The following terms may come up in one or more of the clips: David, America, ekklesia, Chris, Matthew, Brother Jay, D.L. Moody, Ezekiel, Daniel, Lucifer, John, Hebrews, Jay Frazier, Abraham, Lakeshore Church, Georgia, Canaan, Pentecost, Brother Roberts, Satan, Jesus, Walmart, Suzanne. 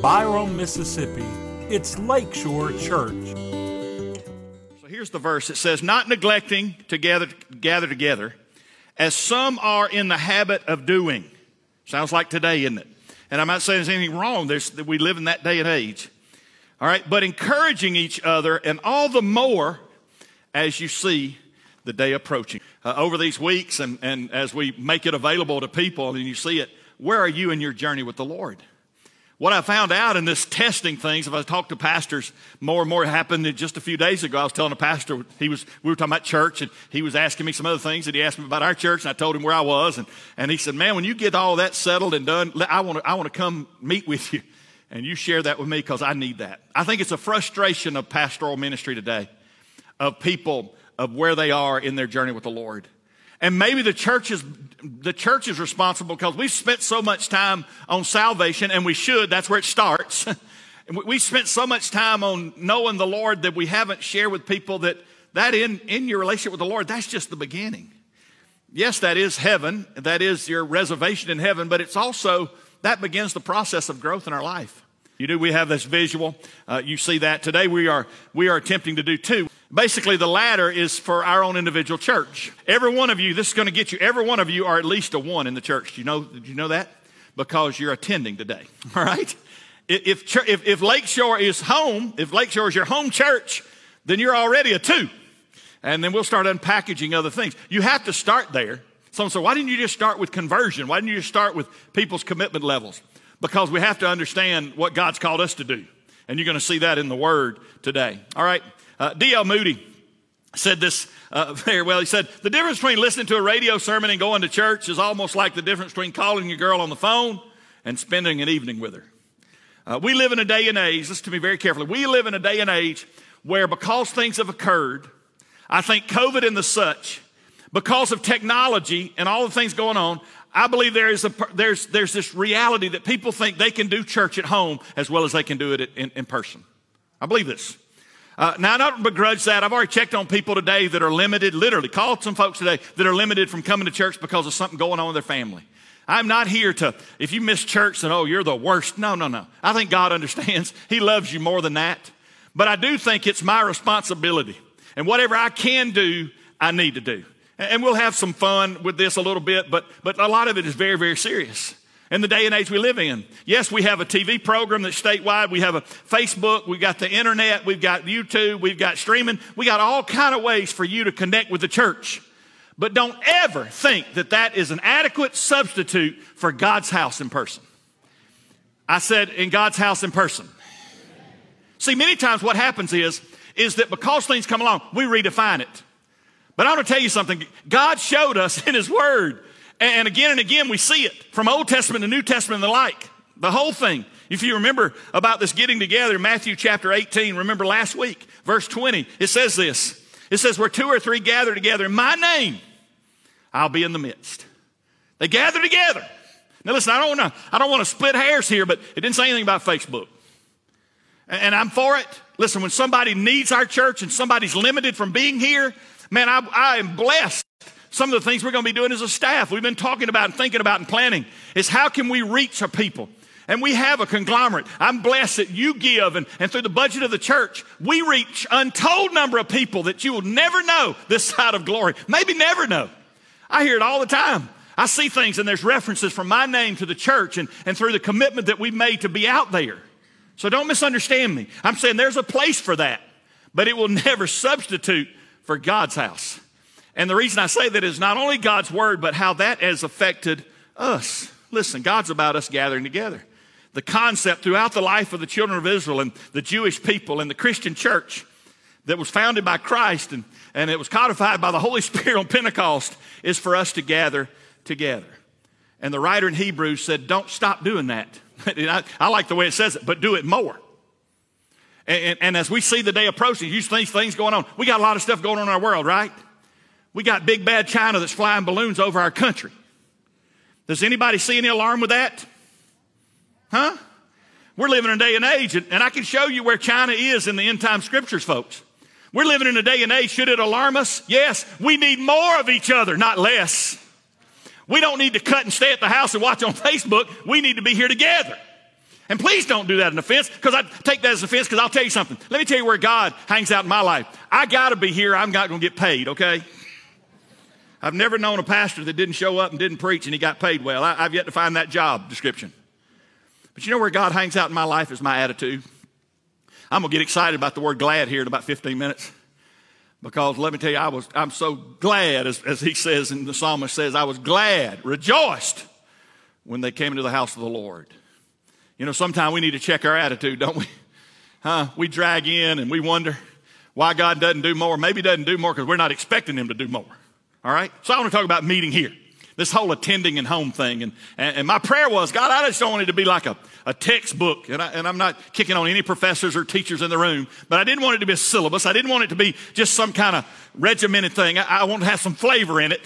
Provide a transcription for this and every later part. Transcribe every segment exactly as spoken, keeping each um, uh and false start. Byram, Mississippi. It's Lakeshore Church. So here's the verse. It says, not neglecting to gather, gather together, as some are in the habit of doing. Sounds like today, isn't it? And I'm not saying there's anything wrong. There's, we live in that day and age. All right, but encouraging each other, and all the more as you see the day approaching. Uh, over these weeks, and, and as we make it available to people, and you see it, where are you in your journey with the Lord? What I found out in this testing things, if I talk to pastors, more and more happened just a few days ago. I was telling a pastor, he was, we were talking about church, and he was asking me some other things, and he asked me about our church, and I told him where I was, and, and he said, man, when you get all that settled and done, I want to I want to come meet with you. And you share that with me because I need that. I think it's a frustration of pastoral ministry today, of people, of where they are in their journey with the Lord. And maybe the church is, the church is responsible because we've spent so much time on salvation, and we should. That's where it starts. And we spent so much time on knowing the Lord that we haven't shared with people that, that in, in your relationship with the Lord, that's just the beginning. Yes, that is heaven. That is your reservation in heaven, but it's also... that begins the process of growth in our life. You do, we have this visual. Uh, you see that. Today we are we are attempting to do two. Basically, the latter is for our own individual church. Every one of you, this is going to get you, every one of you are at least a one in the church. Do you know, did you know that? Because you're attending today, all right? If, if, if Lakeshore is home, if Lakeshore is your home church, then you're already a two. And then we'll start unpackaging other things. You have to start there. Someone said, why didn't you just start with conversion? Why didn't you just start with people's commitment levels? Because we have to understand what God's called us to do. And you're going to see that in the Word today. All right. Uh, D L Moody said this uh, very well. He said, the difference between listening to a radio sermon and going to church is almost like the difference between calling your girl on the phone and spending an evening with her. Uh, we live in a day and age, listen to me very carefully, we live in a day and age where because things have occurred, I think COVID and the such, because of technology and all the things going on, I believe there is a, there's, there's this reality that people think they can do church at home as well as they can do it in, in person. I believe this. Uh, now, I don't begrudge that. I've already checked on people today that are limited, literally called some folks today that are limited from coming to church because of something going on with their family. I'm not here to, if you miss church, then, oh, you're the worst. No, no, no. I think God understands. He loves you more than that. But I do think it's my responsibility. And whatever I can do, I need to do. And we'll have some fun with this a little bit, but, but a lot of it is very, very serious in the day and age we live in. Yes, we have a T V program that's statewide. We have a Facebook. We've got the internet. We've got YouTube. We've got streaming. We got all kind of ways for you to connect with the church. But don't ever think that that is an adequate substitute for God's house in person. I said in God's house in person. See, many times what happens is, is that because things come along, we redefine it. But I want to tell you something. God showed us in His Word. And again and again, we see it from Old Testament to New Testament and the like. The whole thing. If you remember about this getting together, Matthew chapter eighteen, remember last week, verse twenty, it says this. It says, where two or three gather together in my name, I'll be in the midst. They gather together. Now listen, I don't want to, I don't want to split hairs here, but it didn't say anything about Facebook. And I'm for it. Listen, when somebody needs our church and somebody's limited from being here, man, I, I am blessed. Some of the things we're going to be doing as a staff, we've been talking about and thinking about and planning, is how can we reach our people? And we have a conglomerate. I'm blessed that you give, and, and through the budget of the church, we reach untold number of people that you will never know this side of glory. Maybe never know. I hear it all the time. I see things, and there's references from my name to the church and, and through the commitment that we made to be out there. So don't misunderstand me. I'm saying there's a place for that, but it will never substitute for God's house. And the reason I say that is not only God's Word, but how that has affected us. Listen, God's about us gathering together. The concept throughout the life of the children of Israel and the Jewish people and the Christian church that was founded by Christ and, and it was codified by the Holy Spirit on Pentecost is for us to gather together. And the writer in Hebrews said, don't stop doing that. I, I like the way it says it, but do it more. And, and, and as we see the day approaching, you see things going on. We got a lot of stuff going on in our world, right? We got big bad China that's flying balloons over our country. Does anybody see any alarm with that? Huh? We're living in a day and age, and, and I can show you where China is in the end time scriptures, folks. We're living in a day and age. Should it alarm us? Yes. We need more of each other, not less. We don't need to cut and stay at the house and watch on Facebook. We need to be here together. And please don't do that as an offense, because I take that as an offense, because I'll tell you something. Let me tell you where God hangs out in my life. I got to be here. I'm not going to get paid, okay? I've never known a pastor that didn't show up and didn't preach and he got paid well. I, I've yet to find that job description. But you know where God hangs out in my life is my attitude. I'm going to get excited about the word glad here in about fifteen minutes. Because let me tell you, I was, I'm so glad, as, as he says, and the psalmist says, I was glad, rejoiced when they came into the house of the Lord. You know, sometimes we need to check our attitude, don't we? Huh? We drag in and we wonder why God doesn't do more. Maybe he doesn't do more because we're not expecting him to do more. All right? So I want to talk about meeting here, this whole attending and home thing. And, and, and my prayer was, God, I just don't want it to be like a, a textbook. And, I, and I'm not kicking on any professors or teachers in the room, but I didn't want it to be a syllabus. I didn't want it to be just some kind of regimented thing. I, I want to have some flavor in it.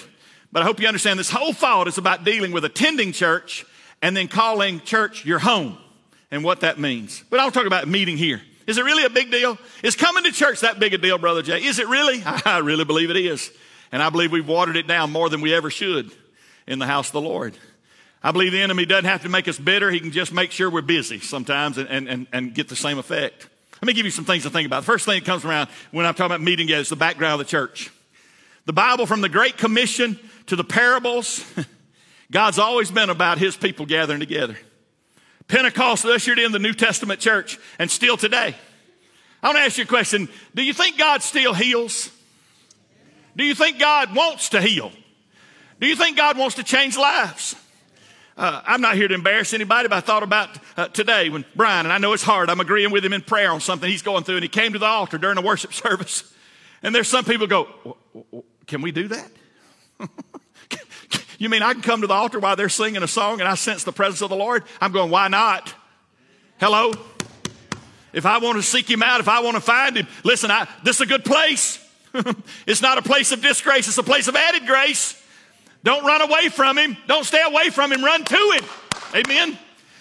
But I hope you understand this whole thought is about dealing with attending church and then calling church your home. And what that means. But I'll talk about meeting here. Is it really a big deal? Is coming to church that big a deal, Brother Jay? Is it really? I really believe it is. And I believe we've watered it down more than we ever should in the house of the Lord. I believe the enemy doesn't have to make us bitter. He can just make sure we're busy sometimes and, and, and get the same effect. Let me give you some things to think about. The first thing that comes around when I'm talking about meeting is the background of the church. The Bible, from the Great Commission to the parables, God's always been about his people gathering together. Pentecost ushered in the New Testament church, and still today. I want to ask you a question. Do you think God still heals? Do you think God wants to heal? Do you think God wants to change lives? Uh, I'm not here to embarrass anybody, but I thought about uh, today when Brian, and I know it's hard, I'm agreeing with him in prayer on something he's going through, and he came to the altar during a worship service. And there's some people go, can we do that? You mean I can come to the altar while they're singing a song and I sense the presence of the Lord? I'm going, why not? Hello? If I want to seek him out, if I want to find him, listen, I, this is a good place. It's not a place of disgrace. It's a place of added grace. Don't run away from him. Don't stay away from him. Run to him. Amen?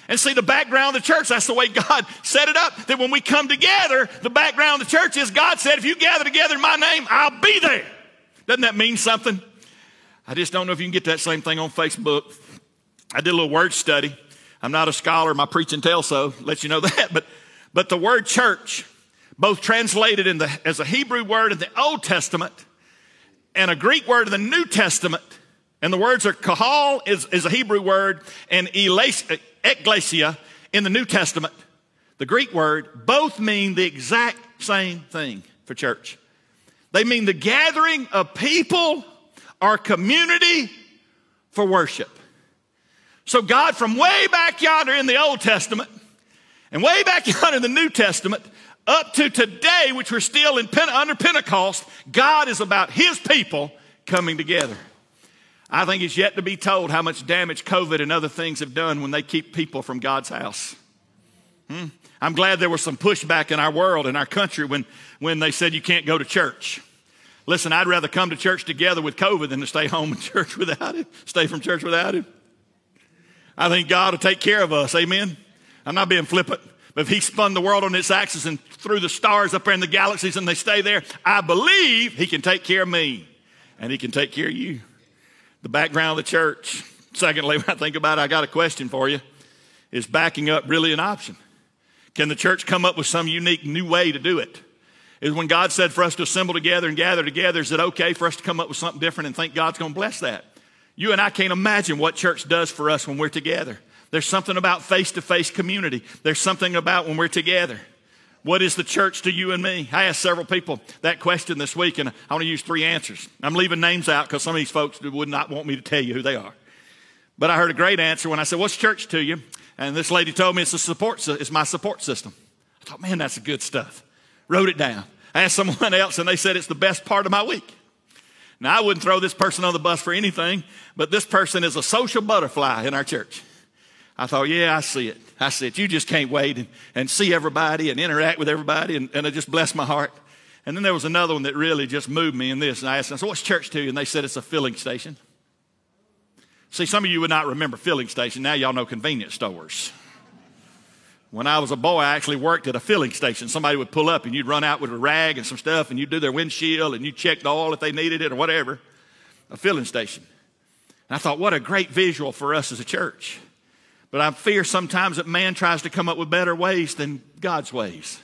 And see, the background of the church, that's the way God set it up, that when we come together, the background of the church is God said, if you gather together in my name, I'll be there. Doesn't that mean something? I just don't know if you can get that same thing on Facebook. I did a little word study. I'm not a scholar. My preaching tells so. Let you know that. But, but the word church, both translated in the, as a Hebrew word in the Old Testament and a Greek word in the New Testament, and the words are kahal is, is a Hebrew word and ekklesia in the New Testament, the Greek word, both mean the exact same thing for church. They mean the gathering of people, our community for worship. So God, from way back yonder in the Old Testament and way back yonder in the New Testament up to today, which we're still in Pente- under Pentecost, God is about his people coming together. I think it's yet to be told how much damage COVID and other things have done when they keep people from God's house. Hmm? I'm glad there was some pushback in our world, in our country, when, when they said you can't go to church. Listen, I'd rather come to church together with COVID than to stay home and church without him, stay from church without him. I think God will take care of us, amen? I'm not being flippant, but if he spun the world on its axis and threw the stars up there in the galaxies and they stay there, I believe he can take care of me and he can take care of you. The background of the church. Secondly, when I think about it, I got a question for you. Is backing up really an option? Can the church come up with some unique new way to do it? Is when God said for us to assemble together and gather together, is it okay for us to come up with something different and think God's going to bless that? You and I can't imagine what church does for us when we're together. There's something about face-to-face community. There's something about when we're together. What is the church to you and me? I asked several people that question this week, and I want to use three answers. I'm leaving names out because some of these folks would not want me to tell you who they are. But I heard a great answer when I said, what's church to you? And this lady told me it's a support, it's my support system. I thought, man, that's good stuff. Wrote it down. I asked someone else, and they said it's the best part of my week. Now, I wouldn't throw this person on the bus for anything, but this person is a social butterfly in our church. I thought, yeah, I see it. I see it. You just can't wait and, and see everybody and interact with everybody, and, and it just blessed my heart. And then there was another one that really just moved me in this, and I asked them, so what's church to you? And they said it's a filling station. See, some of you would not remember filling station. Now y'all know convenience stores. When I was a boy, I actually worked at a filling station. Somebody would pull up and you'd run out with a rag and some stuff and you'd do their windshield and you'd check the oil if they needed it or whatever, a filling station. And I thought, what a great visual for us as a church. But I fear sometimes that man tries to come up with better ways than God's ways.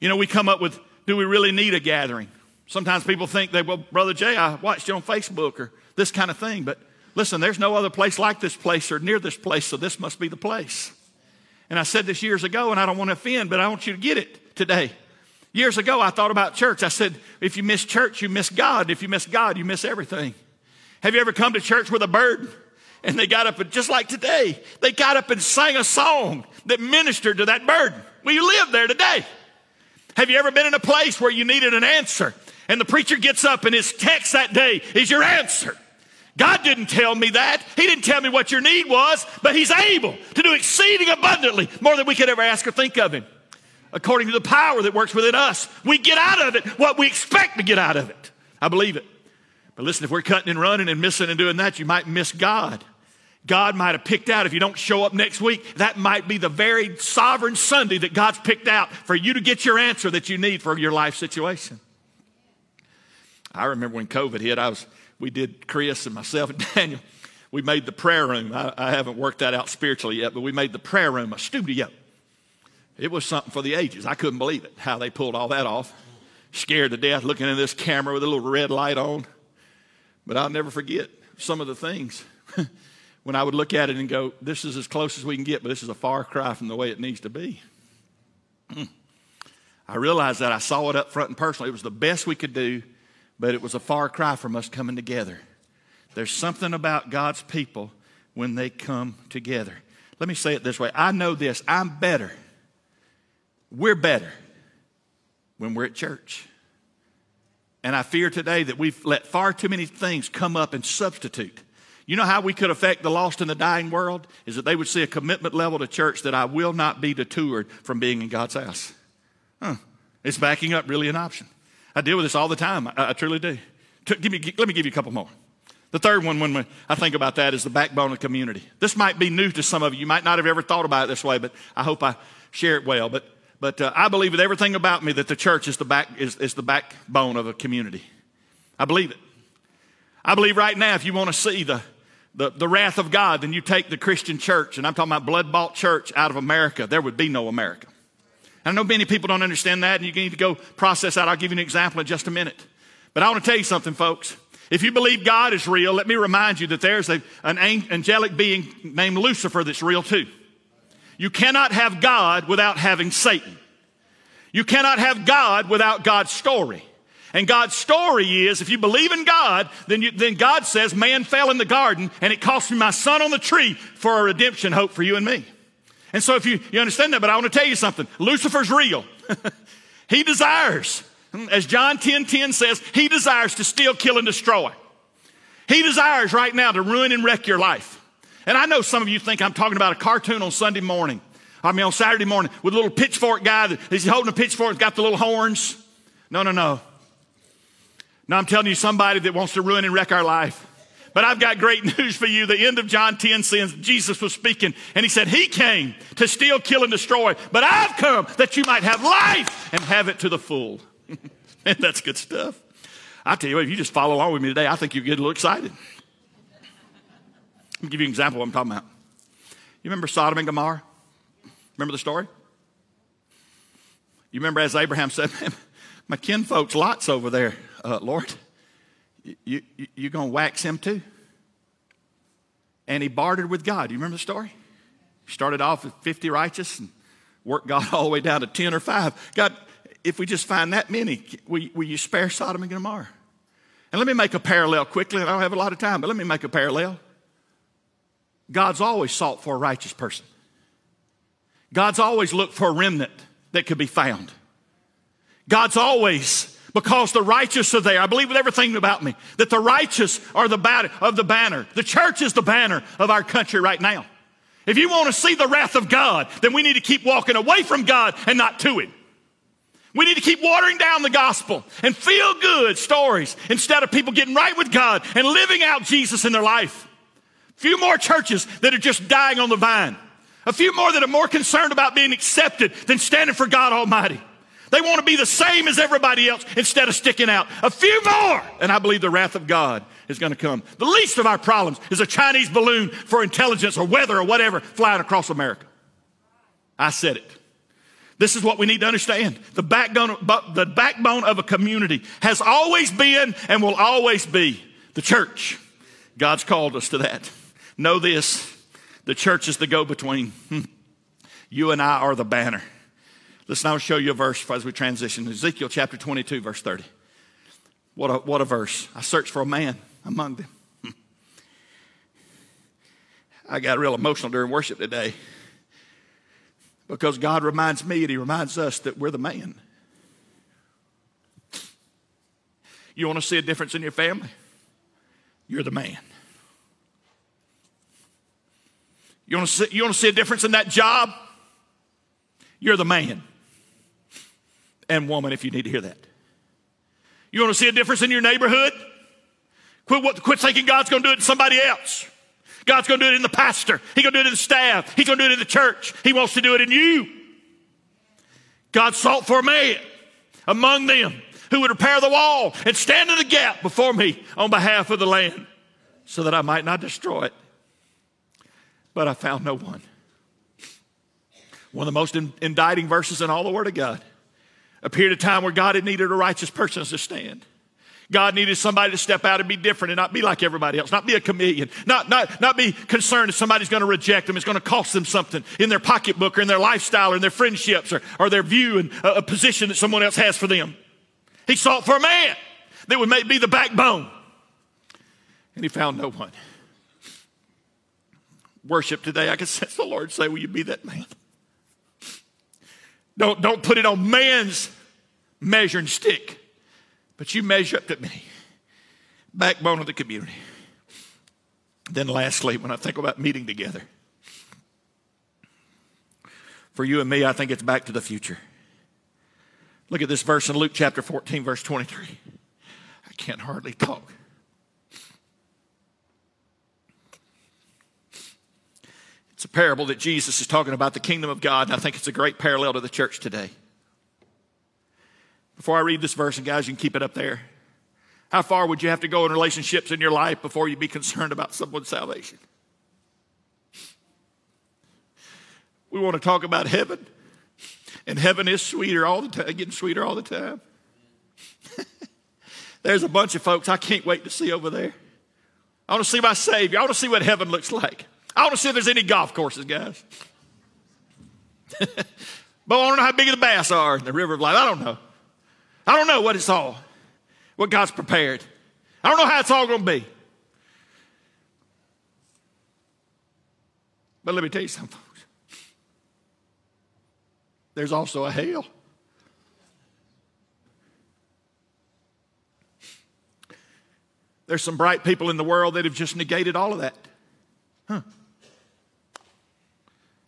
You know, we come up with, do we really need a gathering? Sometimes people think that, well, Brother Jay, I watched you on Facebook or this kind of thing. But listen, there's no other place like this place or near this place, so this must be the place. And I said this years ago, and I don't want to offend, but I want you to get it today. Years ago, I thought about church. I said, if you miss church, you miss God. If you miss God, you miss everything. Have you ever come to church with a burden? And they got up, and just like today, they got up and sang a song that ministered to that burden. Well, you live there today. Have you ever been in a place where you needed an answer? And the preacher gets up, and his text that day is your answer. God didn't tell me that. He didn't tell me what your need was, but he's able to do exceeding abundantly more than we could ever ask or think of him. According to the power that works within us, we get out of it what we expect to get out of it. I believe it. But listen, if we're cutting and running and missing and doing that, you might miss God. God might have picked out, if you don't show up next week, that might be the very sovereign Sunday that God's picked out for you to get your answer that you need for your life situation. I remember when COVID hit, I was we did, Chris and myself and Daniel, we made the prayer room. I, I haven't worked that out spiritually yet, but we made the prayer room a studio. It was something for the ages. I couldn't believe it, how they pulled all that off. Scared to death, looking into this camera with a little red light on. But I'll never forget some of the things when I would look at it and go, this is as close as we can get, but this is a far cry from the way it needs to be. I realized that. I saw it up front and personal. It was the best we could do, but it was a far cry from us coming together. There's something about God's people when they come together. Let me say it this way. I know this. I'm better. We're better when we're at church. And I fear today that we've let far too many things come up and substitute. You know how we could affect the lost and the dying world? Is that they would see a commitment level to church that I will not be detoured from being in God's house. Huh. Is backing up really an option? I deal with this all the time. I, I truly do. T- give me, let me give you a couple more. The third one, when I think about that, is the backbone of community. This might be new to some of you. You might not have ever thought about it this way, but I hope I share it well. But But uh, I believe with everything about me that the church is the back is, is the backbone of a community. I believe it. I believe right now if you want to see the, the, the wrath of God, then you take the Christian church, and I'm talking about blood-bought church out of America, there would be no America. I know many people don't understand that, and you need to go process that. I'll give you an example in just a minute. But I want to tell you something, folks. If you believe God is real, let me remind you that there's a, an angelic being named Lucifer that's real too. You cannot have God without having Satan. You cannot have God without God's story. And God's story is, if you believe in God, then, you, then God says, man fell in the garden, and it cost me my son on the tree for a redemption hope for you and me. And so if you, you understand that, but I want to tell you something. Lucifer's real. He desires, as John ten ten says, he desires to steal, kill, and destroy. He desires right now to ruin and wreck your life. And I know some of you think I'm talking about a cartoon on Sunday morning. I mean, on Saturday morning with a little pitchfork guy that he's holding a pitchfork, got the little horns. No, no, no. No, I'm telling you somebody that wants to ruin and wreck our life. But I've got great news for you. The end of John ten says Jesus was speaking, and he said, he came to steal, kill, and destroy. But I've come that you might have life and have it to the full. And that's good stuff. I tell you what, if you just follow along with me today, I think you'll get a little excited. Let me give you an example of what I'm talking about. You remember Sodom and Gomorrah? Remember the story? You remember as Abraham said, man, my kinfolk's Lot's over there, uh, Lord. You, you, you going to wax him too? And he bartered with God. You remember the story? He started off with fifty righteous and worked God all the way down to ten or five. God, if we just find that many, will, will you spare Sodom and Gomorrah? And let me make a parallel quickly, and I don't have a lot of time, but let me make a parallel. God's always sought for a righteous person. God's always looked for a remnant that could be found. God's always, because the righteous are there. I believe with everything about me that the righteous are the banner of the banner. The church is the banner of our country right now. If you want to see the wrath of God, then we need to keep walking away from God and not to him. We need to keep watering down the gospel and feel good stories instead of people getting right with God and living out Jesus in their life. Few more churches that are just dying on the vine. A few more that are more concerned about being accepted than standing for God Almighty. They want to be the same as everybody else instead of sticking out a few more. And I believe the wrath of God is going to come. The least of our problems is a Chinese balloon for intelligence or weather or whatever flying across America. I said it. This is what we need to understand. The backbone, the backbone of a community has always been and will always be the church. God's called us to that. Know this, the church is the go-between. You and I are the banner. Listen, I'll show you a verse as we transition. Ezekiel chapter twenty-two, verse thirty. What a, what a verse. I searched for a man among them. I got real emotional during worship today because God reminds me and he reminds us that we're the man. You want to see a difference in your family? You're the man. You want to see, you want to see a difference in that job? You're the man. And woman, if you need to hear that. You want to see a difference in your neighborhood? Quit, what, quit thinking God's going to do it to somebody else. God's going to do it in the pastor. He's going to do it in the staff. He's going to do it in the church. He wants to do it in you. God sought for a man among them who would repair the wall and stand in the gap before me on behalf of the land so that I might not destroy it. But I found no one. One of the most in, indicting verses in all the Word of God. A period of time where God had needed a righteous person to stand. God needed somebody to step out and be different and not be like everybody else. Not be a chameleon. Not, not, not be concerned if somebody's going to reject them. It's going to cost them something in their pocketbook or in their lifestyle or in their friendships or, or their view and a, a position that someone else has for them. He sought for a man that would make, be the backbone. And he found no one. Worship today, I can sense the Lord say, will you be that man? Don't, don't put it on man's measuring stick, but you measure up to me. Backbone of the community. Then lastly, when I think about meeting together, for you and me, I think it's back to the future. Look at this verse in Luke chapter fourteen, verse twenty-three. I can't hardly talk. It's a parable that Jesus is talking about the kingdom of God, and I think it's a great parallel to the church today. Before I read this verse, and guys, you can keep it up there. How far would you have to go in relationships in your life before you'd be concerned about someone's salvation? We want to talk about heaven, and heaven is sweeter all the time, getting sweeter all the time. There's a bunch of folks I can't wait to see over there. I want to see my Savior. I want to see what heaven looks like. I want to see if there's any golf courses, guys. But I want to know how big the bass are in the river of life. I don't know. I don't know what it's all, what God's prepared. I don't know how it's all going to be. But let me tell you something, folks. There's also a hell. There's some bright people in the world that have just negated all of that. Huh.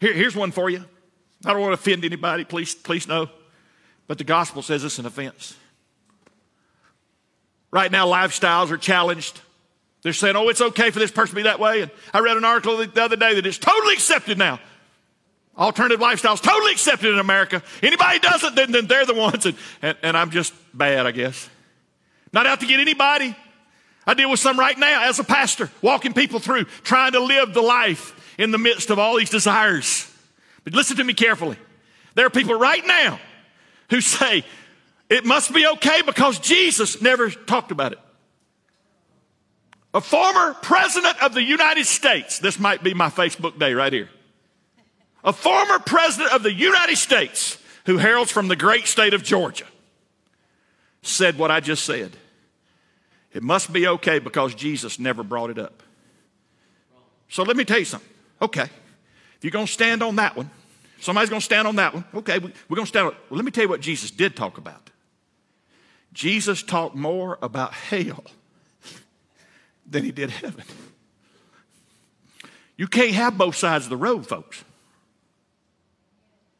Here, here's one for you. I don't want to offend anybody, please, please know. But the gospel says it's an offense. Right now, lifestyles are challenged. They're saying, oh, it's okay for this person to be that way. And I read an article the other day that it's totally accepted now. Alternative lifestyles, totally accepted in America. Anybody does it, then, then they're the ones. And, and, and I'm just bad, I guess. Not out to get anybody. I deal with some right now as a pastor, walking people through, trying to live the life in the midst of all these desires. But listen to me carefully. There are people right now who say, it must be okay because Jesus never talked about it. A former president of the United States, this might be my Facebook day right here. A former president of the United States who hails from the great state of Georgia said what I just said. It must be okay because Jesus never brought it up. So let me tell you something. Okay, if you're going to stand on that one, somebody's going to stand on that one. Okay, we, we're going to stand on it. Well, let me tell you what Jesus did talk about. Jesus talked more about hell than he did heaven. You can't have both sides of the road, folks.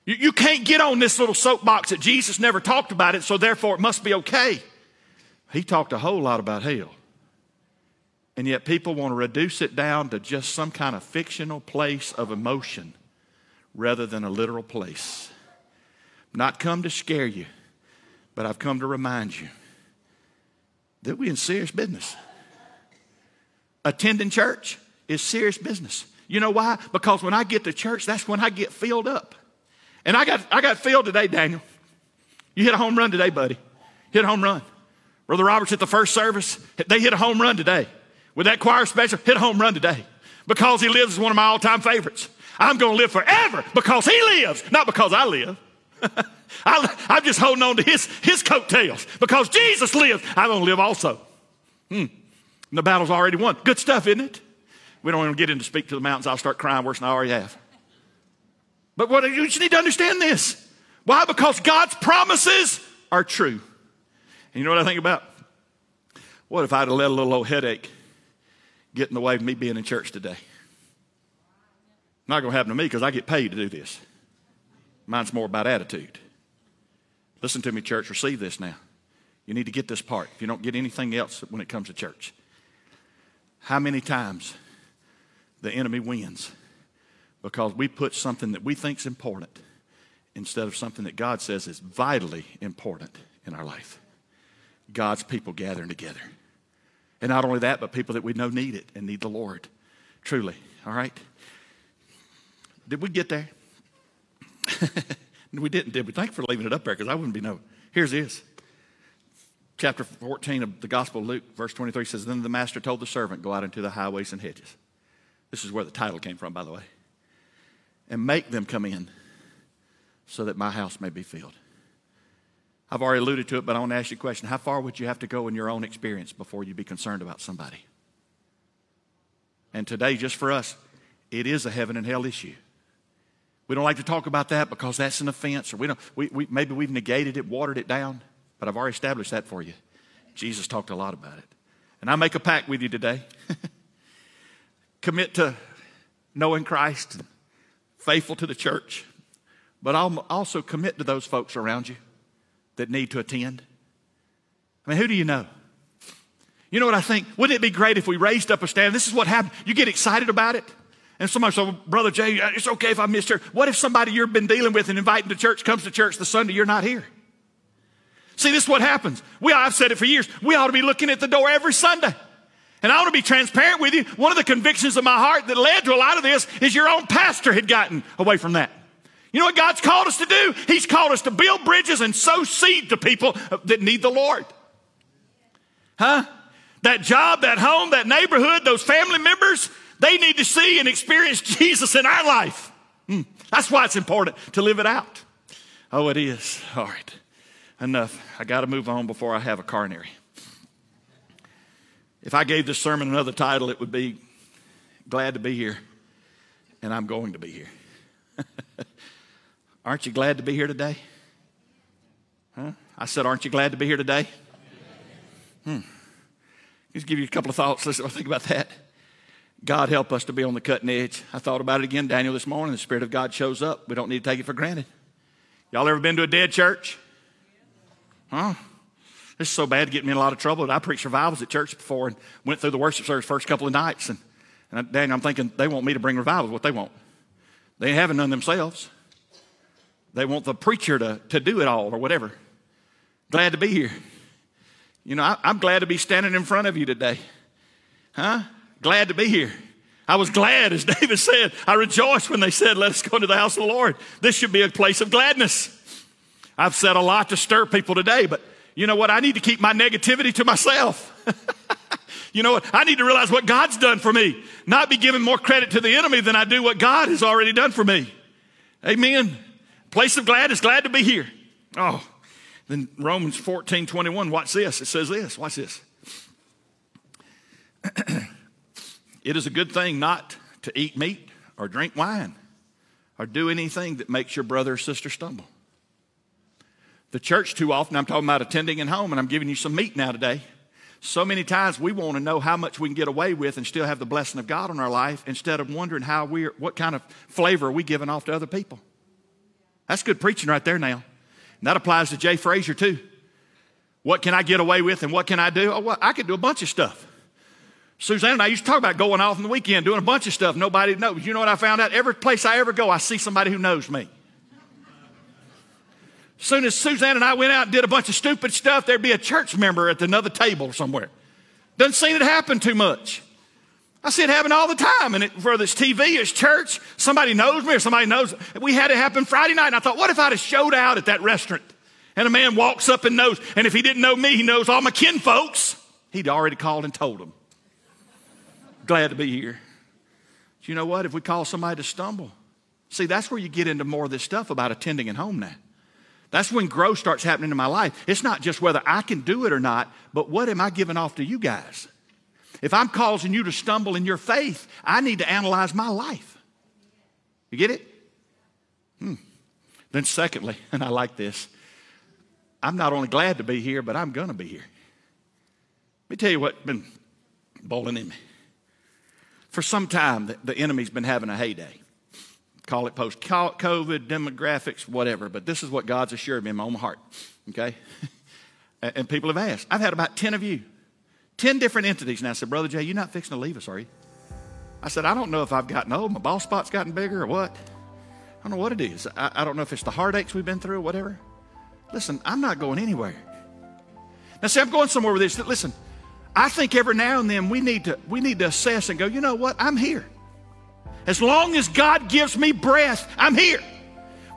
You, you can't get on this little soapbox that Jesus never talked about it, so therefore it must be okay. He talked a whole lot about hell. And yet people want to reduce it down to just some kind of fictional place of emotion rather than a literal place. Not come to scare you, But I've come to remind you that we're in serious business. Attending church is serious business. You know why? Because when I get to church, that's when I get filled up. And I got I got filled today, Daniel. You hit a home run today, buddy. Hit a home run. Brother Roberts at the first service, they hit a home run today. With that choir special, hit a home run today. Because he lives is one of my all-time favorites. I'm going to live forever because he lives, not because I live. I, I'm just holding on to his, his coattails. Because Jesus lives, I'm going to live also. Hmm. And the battle's already won. Good stuff, isn't it? We don't even get into speak to the mountains. I'll start crying worse than I already have. But what you just need to understand this. Why? Because God's promises are true. And you know what I think about? What if I'd have let a little old headache get in the way of me being in church today? Not going to happen to me because I get paid to do this. Mine's more about attitude. Listen to me, church. Receive this now. You need to get this part. If you don't get anything else when it comes to church. How many times the enemy wins because we put something that we think is important instead of something that God says is vitally important in our life. God's people gathering together. And not only that, but people that we know need it and need the Lord. Truly. All right? Did we get there? We didn't, did we? Thank you for leaving it up there because I wouldn't be knowing. Here's this. Chapter fourteen of the Gospel of Luke, verse twenty-three says, Then the master told the servant, Go out into the highways and hedges. This is where the title came from, by the way. And make them come in so that my house may be filled. I've already alluded to it, but I want to ask you a question. How far would you have to go in your own experience before you'd be concerned about somebody? And today, just for us, it is a heaven and hell issue. We don't like to talk about that because that's an offense, or we don't. We, we, maybe we've negated it, watered it down, but I've already established that for you. Jesus talked a lot about it. And I make a pact with you today. Commit to knowing Christ, faithful to the church, but I'll also commit to those folks around you that need to attend. I mean, who do you know? You know what I think? Wouldn't it be great if we raised up a standard? This is what happened. You get excited about it. And somebody says, Brother Jay, it's okay if I miss church. What if somebody you've been dealing with and inviting to church comes to church the Sunday you're not here? See, this is what happens. We, I've said it for years. We ought to be looking at the door every Sunday. And I want to be transparent with you. One of the convictions of my heart that led to a lot of this is your own pastor had gotten away from that. You know what God's called us to do? He's called us to build bridges and sow seed to people that need the Lord. Huh? That job, that home, that neighborhood, those family members, they need to see and experience Jesus in our life. Mm. That's why it's important to live it out. Oh, it is. All right. Enough. I got to move on before I have a coronary. If I gave this sermon another title, it would be Glad to Be Here, and I'm Going to Be Here. Aren't you glad to be here today? Huh? I said, aren't you glad to be here today? Hmm. Just give you a couple of thoughts. Listen, think about that. God help us to be on the cutting edge. I thought about it again, Daniel, this morning. The Spirit of God shows up. We don't need to take it for granted. Y'all ever been to a dead church? Huh? This is so bad to get me in a lot of trouble. I preached revivals at church before and went through the worship service first couple of nights. And, and Daniel, I'm thinking, they want me to bring revivals. What they want? They ain't having none themselves. They want the preacher to, to do it all or whatever. Glad to be here. You know, I, I'm glad to be standing in front of you today. Huh? Glad to be here. I was glad, as David said. I rejoiced when they said, let us go into the house of the Lord. This should be a place of gladness. I've said a lot to stir people today, but you know what? I need to keep my negativity to myself. You know what? I need to realize what God's done for me. Not be giving more credit to the enemy than I do what God has already done for me. Amen. Place of gladness, glad to be here. Oh, then Romans fourteen, twenty-one, watch this. It says this, watch this. It is a good thing not to eat meat or drink wine or do anything that makes your brother or sister stumble. The church too often, I'm talking about attending at home, and I'm giving you some meat now today. So many times we want to know how much we can get away with and still have the blessing of God on our life instead of wondering how we're, what kind of flavor are we giving off to other people. That's good preaching right there now. And that applies to Jay Frazier too. What can I get away with and what can I do? Oh, well, I could do a bunch of stuff. Suzanne and I used to talk about going off on the weekend, doing a bunch of stuff nobody knows. You know what I found out? Every place I ever go, I see somebody who knows me. As soon as Suzanne and I went out and did a bunch of stupid stuff, there'd be a church member at another table somewhere. Doesn't seem to happen too much. I see it happen all the time, and it, whether it's T V, it's church, somebody knows me or somebody knows. We had it happen Friday night, and I thought, what if I'd have showed out at that restaurant? And a man walks up and knows, and if he didn't know me, he knows all my kin folks. He'd already called and told them. Glad to be here. But you know what? If we cause somebody to stumble, see, that's where you get into more of this stuff about attending at home now. That's when growth starts happening in my life. It's not just whether I can do it or not, but what am I giving off to you guys? If I'm causing you to stumble in your faith, I need to analyze my life. You get it? Hmm. Then secondly, and I like this, I'm not only glad to be here, but I'm going to be here. Let me tell you what's been boiling in me. For some time, the, the enemy's been having a heyday. Call it post-COVID, demographics, whatever, but this is what God's assured me in my own heart, okay? And people have asked. I've had about ten of you. ten different entities. And I said, Brother Jay, you're not fixing to leave us, are you? I said, I don't know if I've gotten old. My bald spot's gotten bigger or what. I don't know what it is. I, I don't know if it's the heartaches we've been through or whatever. Listen, I'm not going anywhere. Now, see, I'm going somewhere with this. Listen, I think every now and then we need to, we need to assess and go, you know what? I'm here. As long as God gives me breath, I'm here.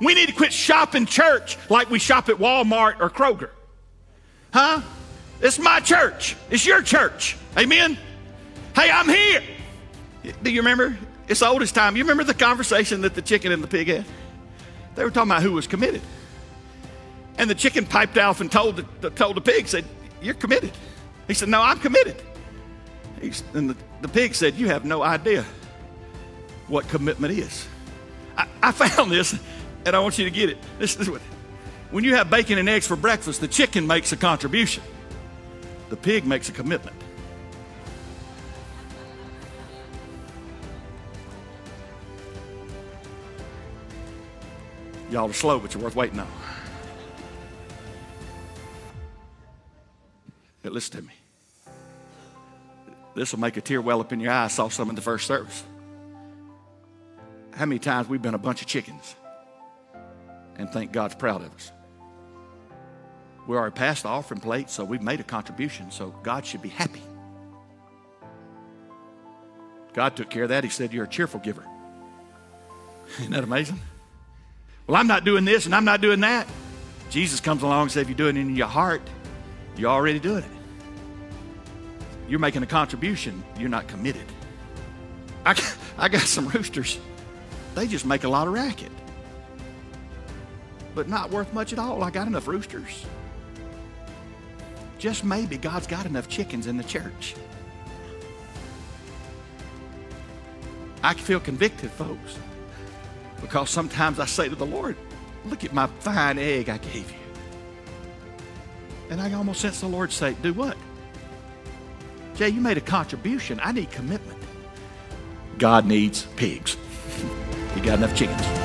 We need to quit shopping church like we shop at Walmart or Kroger. Huh? It's my church. It's your church. Amen? Hey, I'm here. Do you remember? It's the oldest time. You remember the conversation that the chicken and the pig had? They were talking about who was committed. And the chicken piped off and told the, told the pig, said, you're committed. He said, no, I'm committed. He, and the, the pig said, you have no idea what commitment is. I, I found this, and I want you to get it. This is what, when you have bacon and eggs for breakfast, the chicken makes a contribution. The pig makes a commitment. Y'all are slow, but you're worth waiting on. But listen to me. This will make a tear well up in your eye. I saw some in the first service. How many times we've been a bunch of chickens and think God's proud of us. We're already past the offering plate, so we've made a contribution, so God should be happy. God took care of that. He said, you're a cheerful giver. Isn't that amazing? Well, I'm not doing this and I'm not doing that. Jesus comes along and says, if you do it in your heart, you're already doing it. You're making a contribution. You're not committed. I got, I got some roosters. They just make a lot of racket, but not worth much at all. I got enough roosters. Just maybe God's got enough chickens in the church. I feel convicted, folks, because sometimes I say to the Lord, look at my fine egg I gave you. And I almost sense the Lord say, do what? Jay, you made a contribution. I need commitment. God needs pigs. You got enough chickens.